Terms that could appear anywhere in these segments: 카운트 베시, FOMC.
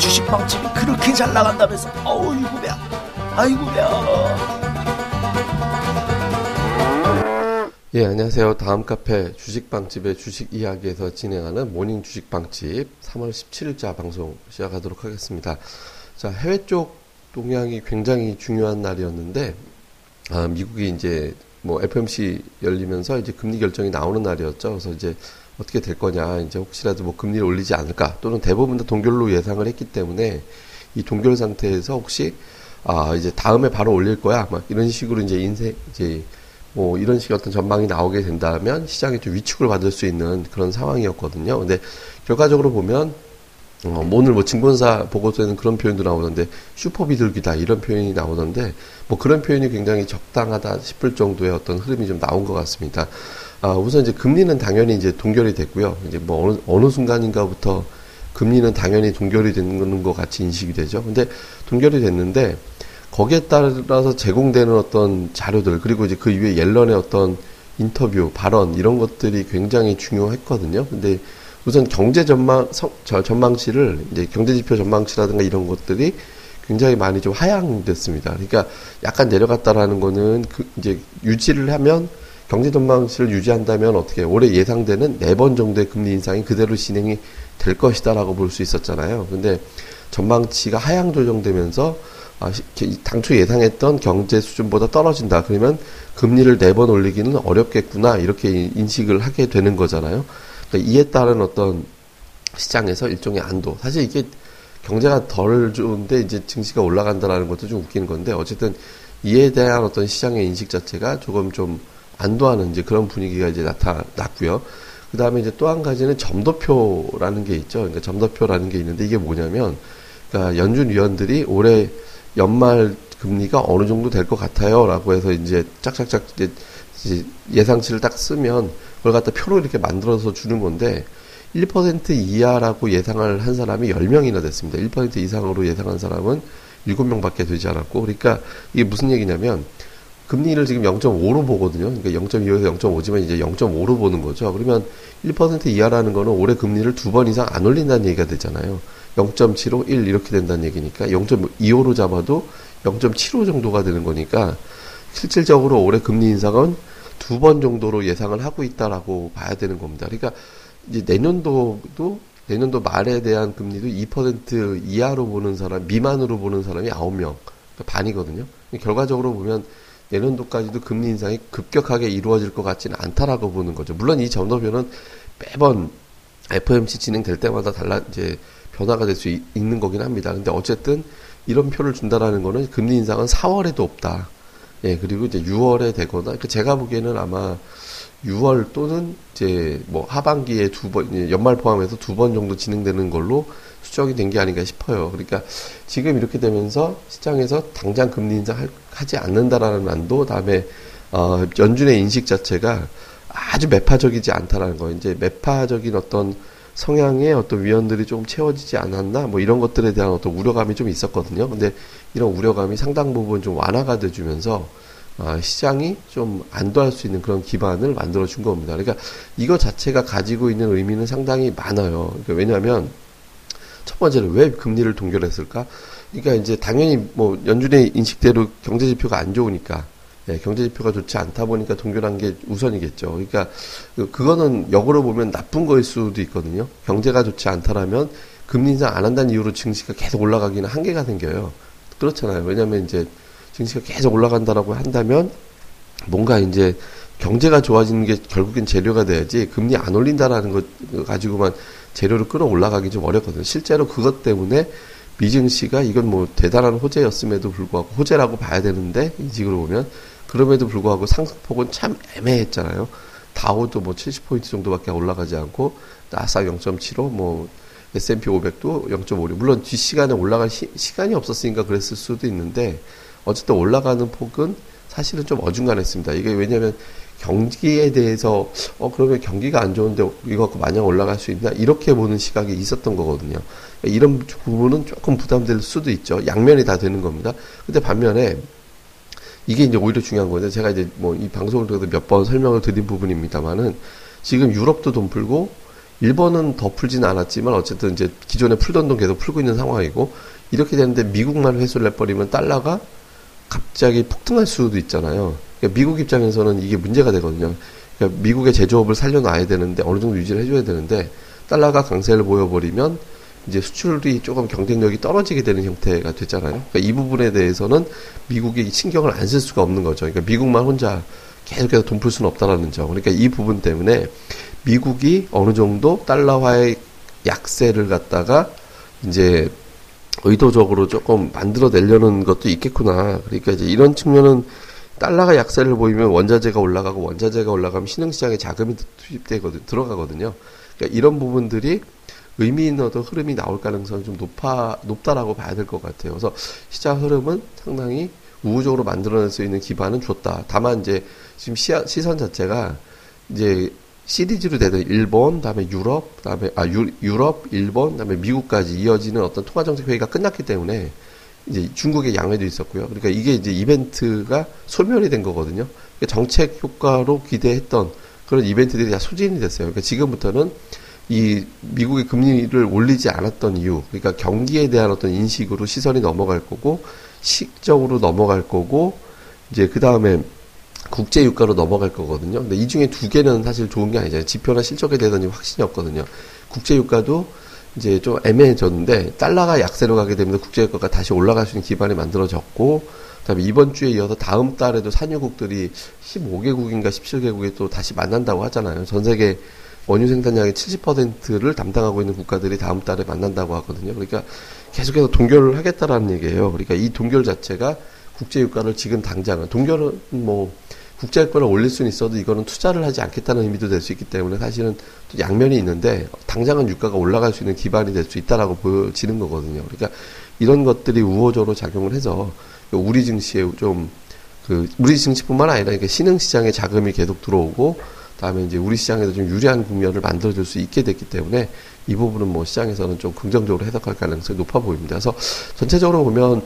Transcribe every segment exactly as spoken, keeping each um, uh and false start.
주식 빵집이 그렇게 잘 나간다면서. 어이구 배야, 아이고 배야. 예, 안녕하세요. 다음 카페 주식 빵집의 주식 이야기에서 진행하는 모닝 주식 빵집 삼월 십칠일자 방송 시작하도록 하겠습니다. 자, 해외 쪽 동향이 굉장히 중요한 날이었는데, 아, 미국이 이제 뭐 에프오엠씨 열리면서 이제 금리 결정이 나오는 날이었죠. 그래서 이제 어떻게 될 거냐, 이제 혹시라도 뭐 금리를 올리지 않을까, 또는 대부분 다 동결로 예상을 했기 때문에 이 동결 상태에서 혹시 아 이제 다음에 바로 올릴 거야, 막 이런 식으로 이제 인생 이제 뭐 이런 식의 어떤 전망이 나오게 된다면 시장이 좀 위축을 받을 수 있는 그런 상황이었거든요. 근데 결과적으로 보면 어, 뭐 오늘 뭐 증권사 보고서에는 그런 표현도 나오던데, 슈퍼 비둘기다 이런 표현이 나오던데, 뭐 그런 표현이 굉장히 적당하다 싶을 정도의 어떤 흐름이 좀 나온 것 같습니다. 아, 우선 이제 금리는 당연히 이제 동결이 됐고요. 이제 뭐 어느, 어느 순간인가부터 금리는 당연히 동결이 되는 것 같이 인식이 되죠. 근데 동결이 됐는데 거기에 따라서 제공되는 어떤 자료들, 그리고 이제 그 이후에 옐런의 어떤 인터뷰, 발언 이런 것들이 굉장히 중요했거든요. 근데 우선 경제 전망, 서, 저, 전망치를, 이제 경제지표 전망치라든가 이런 것들이 굉장히 많이 좀 하향됐습니다. 그러니까 약간 내려갔다라는 거는 그, 이제 유지를 하면, 경제 전망치를 유지한다면 어떻게, 올해 예상되는 네 번 정도의 금리 인상이 그대로 진행이 될 것이다라고 볼 수 있었잖아요. 근데 전망치가 하향 조정되면서, 아, 당초 예상했던 경제 수준보다 떨어진다. 그러면 금리를 네 번 올리기는 어렵겠구나. 이렇게 인식을 하게 되는 거잖아요. 그러니까 이에 따른 어떤 시장에서 일종의 안도. 사실 이게 경제가 덜 좋은데 이제 증시가 올라간다라는 것도 좀 웃기는 건데, 어쨌든 이에 대한 어떤 시장의 인식 자체가 조금 좀 안도하는 이제 그런 분위기가 이제 나타났고요. 그 다음에 이제 또 한 가지는 점도표라는 게 있죠. 그러니까 점도표라는 게 있는데 이게 뭐냐면, 그러니까 연준 위원들이 올해 연말 금리가 어느 정도 될 것 같아요라고 해서 이제 짝짝짝 이제 예상치를 딱 쓰면 그걸 갖다 표로 이렇게 만들어서 주는 건데, 일 퍼센트 이하라고 예상을 한 사람이 열 명이나 됐습니다. 일 퍼센트 이상으로 예상한 사람은 일곱 명 밖에 되지 않았고, 그러니까 이게 무슨 얘기냐면, 금리를 지금 영 점 오로 보거든요. 그러니까 영 점 이오에서 영 점 오지만 이제 영 점 오로 보는 거죠. 그러면 일 퍼센트 이하라는 거는 올해 금리를 두 번 이상 안 올린다는 얘기가 되잖아요. 영 점 칠오, 일 이렇게 된다는 얘기니까 영 점 이오로 잡아도 영 점 칠오 정도가 되는 거니까, 실질적으로 올해 금리 인상은 두 번 정도로 예상을 하고 있다라고 봐야 되는 겁니다. 그러니까 이제 내년도도 내년도 말에 대한 금리도 이 퍼센트 이하로 보는 사람, 미만으로 보는 사람이 아홉 명, 그러니까 반이거든요. 결과적으로 보면 내년도까지도 금리 인상이 급격하게 이루어질 것 같지는 않다라고 보는 거죠. 물론 이 점도표는 매번 에프오엠씨 진행될 때마다 달라 이제 변화가 될 수 있는 거긴 합니다. 근데 어쨌든 이런 표를 준다라는 거는 금리 인상은 사월에도 없다. 예, 그리고 이제 유월에 되거나, 그 제가 보기에는 아마 유월 또는 이제 뭐 하반기에 두 번, 연말 포함해서 두 번 정도 진행되는 걸로 수정이 된 게 아닌가 싶어요. 그러니까 지금 이렇게 되면서 시장에서 당장 금리 인상 하지 않는다라는 안도, 다음에 어, 연준의 인식 자체가 아주 매파적이지 않다라는 거, 이제 매파적인 어떤 성향의 어떤 위원들이 좀 채워지지 않았나, 뭐 이런 것들에 대한 어떤 우려감이 좀 있었거든요. 근데 이런 우려감이 상당 부분 좀 완화가 돼주면서 아, 시장이 좀 안도할 수 있는 그런 기반을 만들어준 겁니다. 그러니까 이거 자체가 가지고 있는 의미는 상당히 많아요. 그러니까 왜냐하면 첫 번째는 왜 금리를 동결했을까? 그러니까 이제 당연히 뭐 연준의 인식대로 경제지표가 안 좋으니까, 예, 경제지표가 좋지 않다 보니까 동결한 게 우선이겠죠. 그러니까 그거는 역으로 보면 나쁜 거일 수도 있거든요. 경제가 좋지 않다라면 금리 인상 안 한다는 이유로 증시가 계속 올라가기는 한계가 생겨요. 그렇잖아요. 왜냐하면 이제 증시가 계속 올라간다라고 한다면 뭔가 이제 경제가 좋아지는 게 결국엔 재료가 돼야지, 금리 안 올린다라는 것 가지고만 재료를 끌어 올라가기 좀 어렵거든요. 실제로 그것 때문에 미증시가, 이건 뭐 대단한 호재였음에도 불구하고, 호재라고 봐야 되는데 인식으로 보면, 그럼에도 불구하고 상승폭은 참 애매했잖아요. 다우도 뭐 칠십 포인트 정도밖에 올라가지 않고, 나스닥 영 점 칠오, 뭐 에스앤피 오백도 영 점 오육. 물론 뒷시간에 올라갈 시, 시간이 없었으니까 그랬을 수도 있는데, 어쨌든 올라가는 폭은 사실은 좀 어중간했습니다. 이게 왜냐면 경기에 대해서 어 그러면 경기가 안 좋은데 이거 갖고 마냥 올라갈 수 있나, 이렇게 보는 시각이 있었던 거거든요. 이런 부분은 조금 부담될 수도 있죠. 양면이 다 되는 겁니다. 근데 반면에 이게 이제 오히려 중요한 거예요. 제가 이제 뭐 이 방송을 통해서 몇 번 설명을 드린 부분입니다만은, 지금 유럽도 돈 풀고 일본은 더 풀지는 않았지만 어쨌든 이제 기존에 풀던 돈 계속 풀고 있는 상황이고, 이렇게 되는데 미국만 회수를 해버리면 달러가 갑자기 폭등할 수도 있잖아요. 그러니까 미국 입장에서는 이게 문제가 되거든요. 그러니까 미국의 제조업을 살려놔야 되는데 어느 정도 유지를 해줘야 되는데 달러가 강세를 보여버리면 이제 수출이 조금 경쟁력이 떨어지게 되는 형태가 됐잖아요. 그러니까 이 부분에 대해서는 미국이 신경을 안 쓸 수가 없는 거죠. 그러니까 미국만 혼자 계속해서 돈 풀 수는 없다라는 점. 그러니까 이 부분 때문에 미국이 어느 정도 달러화의 약세를 갖다가 이제 의도적으로 조금 만들어내려는 것도 있겠구나. 그러니까 이제 이런 측면은 달러가 약세를 보이면 원자재가 올라가고, 원자재가 올라가면 신흥시장에 자금이 투입되거든, 들어가거든요. 그러니까 이런 부분들이 의미 있는 어떤 흐름이 나올 가능성이 좀 높아, 높다라고 봐야 될 것 같아요. 그래서 시장 흐름은 상당히 우호적으로 만들어낼 수 있는 기반은 줬다. 다만 이제 지금 시야, 시선 자체가 이제 시리즈로 되는 일본, 다음에 유럽, 그다음에 아 유, 유럽, 일본, 그다음에 미국까지 이어지는 어떤 통화정책 회의가 끝났기 때문에 이제 중국의 양해도 있었고요. 그러니까 이게 이제 이벤트가 소멸이 된 거거든요. 그러니까 정책 효과로 기대했던 그런 이벤트들이 다 소진이 됐어요. 그러니까 지금부터는 이 미국의 금리를 올리지 않았던 이유, 그러니까 경기에 대한 어떤 인식으로 시선이 넘어갈 거고, 시적으로 넘어갈 거고, 이제 그 다음에 국제유가로 넘어갈 거거든요. 근데 이 중에 두 개는 사실 좋은 게 아니잖아요. 지표나 실적에 대해서는 확신이 없거든요. 국제유가도 이제 좀 애매해졌는데, 달러가 약세로 가게 되면 국제유가가 다시 올라갈 수 있는 기반이 만들어졌고, 그 다음에 이번 주에 이어서 다음 달에도 산유국들이 십오 개국인가 십칠 개국에 또 다시 만난다고 하잖아요. 전 세계 원유 생산량의 칠십 퍼센트를 담당하고 있는 국가들이 다음 달에 만난다고 하거든요. 그러니까 계속해서 동결을 하겠다라는 얘기예요. 그러니까 이 동결 자체가 국제유가를 지금 당장은, 동결은 뭐 국제유가를 올릴 수는 있어도 이거는 투자를 하지 않겠다는 의미도 될 수 있기 때문에 사실은 또 양면이 있는데, 당장은 유가가 올라갈 수 있는 기반이 될 수 있다라고 보여지는 거거든요. 그러니까 이런 것들이 우호적으로 작용을 해서 우리 증시에 좀 그 우리 증시뿐만 아니라 그러니까 신흥 시장에 자금이 계속 들어오고, 다음에 이제 우리 시장에도 좀 유리한 국면을 만들어줄 수 있게 됐기 때문에 이 부분은 뭐 시장에서는 좀 긍정적으로 해석할 가능성이 높아 보입니다. 그래서 전체적으로 보면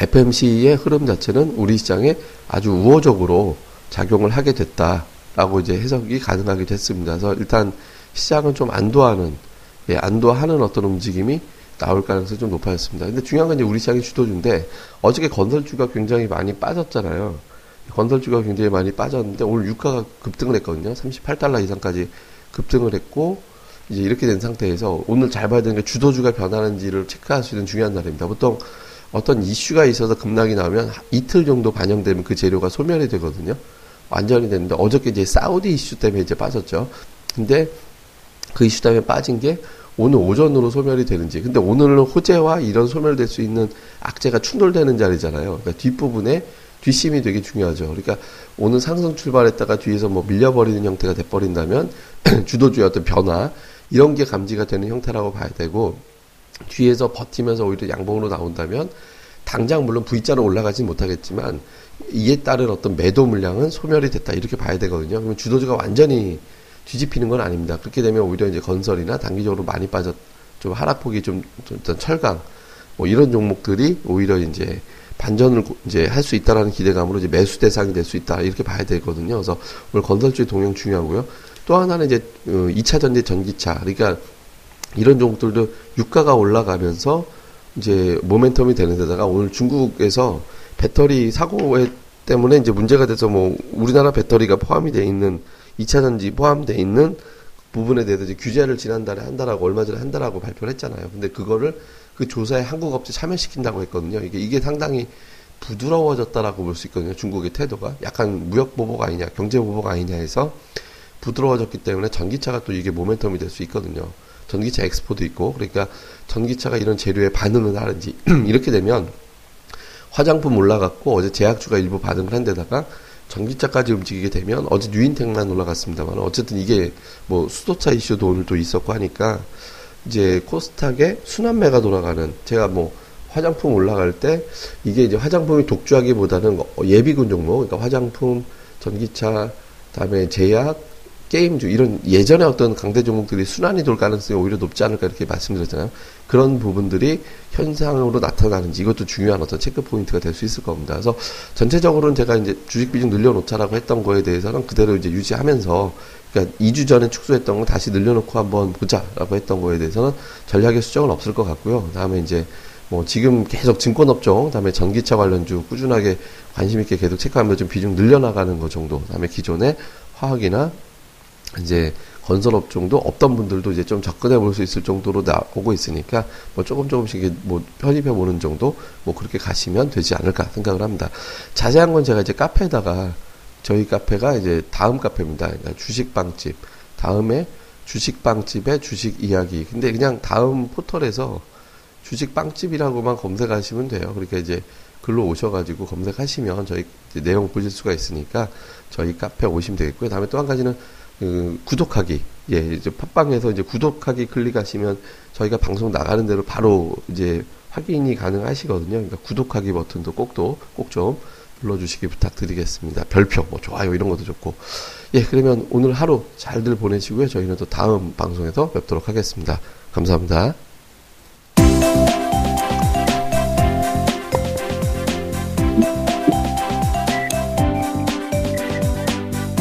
에프엠씨의 흐름 자체는 우리 시장에 아주 우호적으로 작용을 하게 됐다라고 이제 해석이 가능하게 됐습니다. 그래서 일단 시장은 좀 안도하는, 예, 안도하는 어떤 움직임이 나올 가능성이 좀 높아졌습니다. 근데 중요한 건 이제 우리 시장이 주도주인데, 어저께 건설주가 굉장히 많이 빠졌잖아요. 건설주가 굉장히 많이 빠졌는데 오늘 유가가 급등을 했거든요. 삼십팔 달러 이상까지 급등을 했고, 이제 이렇게 된 상태에서 오늘 잘 봐야 되는 게 주도주가 변하는지를 체크할 수 있는 중요한 날입니다. 보통 어떤 이슈가 있어서 급락이 나오면 이틀 정도 반영되면 그 재료가 소멸이 되거든요. 완전히 됐는데 어저께 이제 사우디 이슈 때문에 이제 빠졌죠. 근데 그 이슈 때문에 빠진 게 오늘 오전으로 소멸이 되는지, 근데 오늘은 호재와 이런 소멸될 수 있는 악재가 충돌되는 자리잖아요. 그러니까 뒷부분에 뒷심이 되게 중요하죠. 그러니까 오늘 상승 출발했다가 뒤에서 뭐 밀려버리는 형태가 돼버린다면 주도주의 어떤 변화 이런 게 감지가 되는 형태라고 봐야 되고, 뒤에서 버티면서 오히려 양봉으로 나온다면 당장 물론 V자로 올라가진 못하겠지만 이에 따른 어떤 매도 물량은 소멸이 됐다 이렇게 봐야 되거든요. 그러면 주도주가 완전히 뒤집히는 건 아닙니다. 그렇게 되면 오히려 이제 건설이나 단기적으로 많이 빠졌, 좀 하락폭이 좀, 좀 일단 철강 뭐 이런 종목들이 오히려 이제 반전을 이제 할 수 있다라는 기대감으로 이제 매수 대상이 될 수 있다 이렇게 봐야 되거든요. 그래서 오늘 건설주의 동향 중요하고요. 또 하나는 이제 이 차 전지, 전기차, 그러니까 이런 종목들도 유가가 올라가면서 이제 모멘텀이 되는 데다가 오늘 중국에서 배터리 사고 때문에 이제 문제가 돼서 뭐 우리나라 배터리가 포함이 돼 있는 이 차 전지 포함돼 있는 부분에 대해서 이제 규제를 지난달에 한다라고, 얼마 전에 한다라고 발표를 했잖아요. 근데 그거를 그 조사에 한국 업체 참여시킨다고 했거든요. 이게, 이게 상당히 부드러워졌다라고 볼 수 있거든요. 중국의 태도가. 약간 무역보복 아니냐, 경제보복 아니냐 해서 부드러워졌기 때문에 전기차가 또 이게 모멘텀이 될 수 있거든요. 전기차 엑스포도 있고, 그러니까 전기차가 이런 재료에 반응을 하는지, 이렇게 되면 화장품 올라갔고, 어제 제약주가 일부 반응을 한 데다가 전기차까지 움직이게 되면, 어제 뉴인텍만 올라갔습니다만, 어쨌든 이게 뭐 수도차 이슈도 오늘 또 있었고 하니까, 이제 코스닥에 순환매가 돌아가는, 제가 뭐 화장품 올라갈 때 이게 이제 화장품이 독주하기보다는 예비군 종목, 그러니까 화장품, 전기차, 다음에 제약, 게임주, 이런 예전에 어떤 강대 종목들이 순환이 돌 가능성이 오히려 높지 않을까 이렇게 말씀드렸잖아요. 그런 부분들이 현상으로 나타나는지, 이것도 중요한 어떤 체크 포인트가 될 수 있을 겁니다. 그래서 전체적으로는 제가 이제 주식 비중 늘려놓자라고 했던 거에 대해서는 그대로 이제 유지하면서, 그러니까 이 주 전에 축소했던 거 다시 늘려놓고 한번 보자라고 했던 거에 대해서는 전략의 수정은 없을 것 같고요. 다음에 이제 뭐 지금 계속 증권업종, 다음에 전기차 관련주 꾸준하게 관심 있게 계속 체크하면서 좀 비중 늘려나가는 거 정도, 다음에 기존에 화학이나 이제 건설업종도 없던 분들도 이제 좀 접근해 볼 수 있을 정도로 나오고 있으니까 뭐 조금 조금씩 뭐 편입해 보는 정도, 뭐 그렇게 가시면 되지 않을까 생각을 합니다. 자세한 건 제가 이제 카페에다가, 저희 카페가 이제 다음 카페입니다. 그러니까 주식빵집, 다음에 주식빵집의 주식 이야기. 근데 그냥 다음 포털에서 주식빵집이라고만 검색하시면 돼요. 그러니까 이제 글로 오셔가지고 검색하시면 저희 내용 보실 수가 있으니까 저희 카페 오시면 되겠고요. 다음에 또 한 가지는 그 구독하기, 예, 이제 팟빵에서 이제 구독하기 클릭하시면 저희가 방송 나가는 대로 바로 이제 확인이 가능하시거든요. 그러니까 구독하기 버튼도 꼭도 꼭 좀 눌러주시기 부탁드리겠습니다. 별표, 뭐 좋아요 이런 것도 좋고. 예, 그러면 오늘 하루 잘들 보내시고요. 저희는 또 다음 방송에서 뵙도록 하겠습니다. 감사합니다.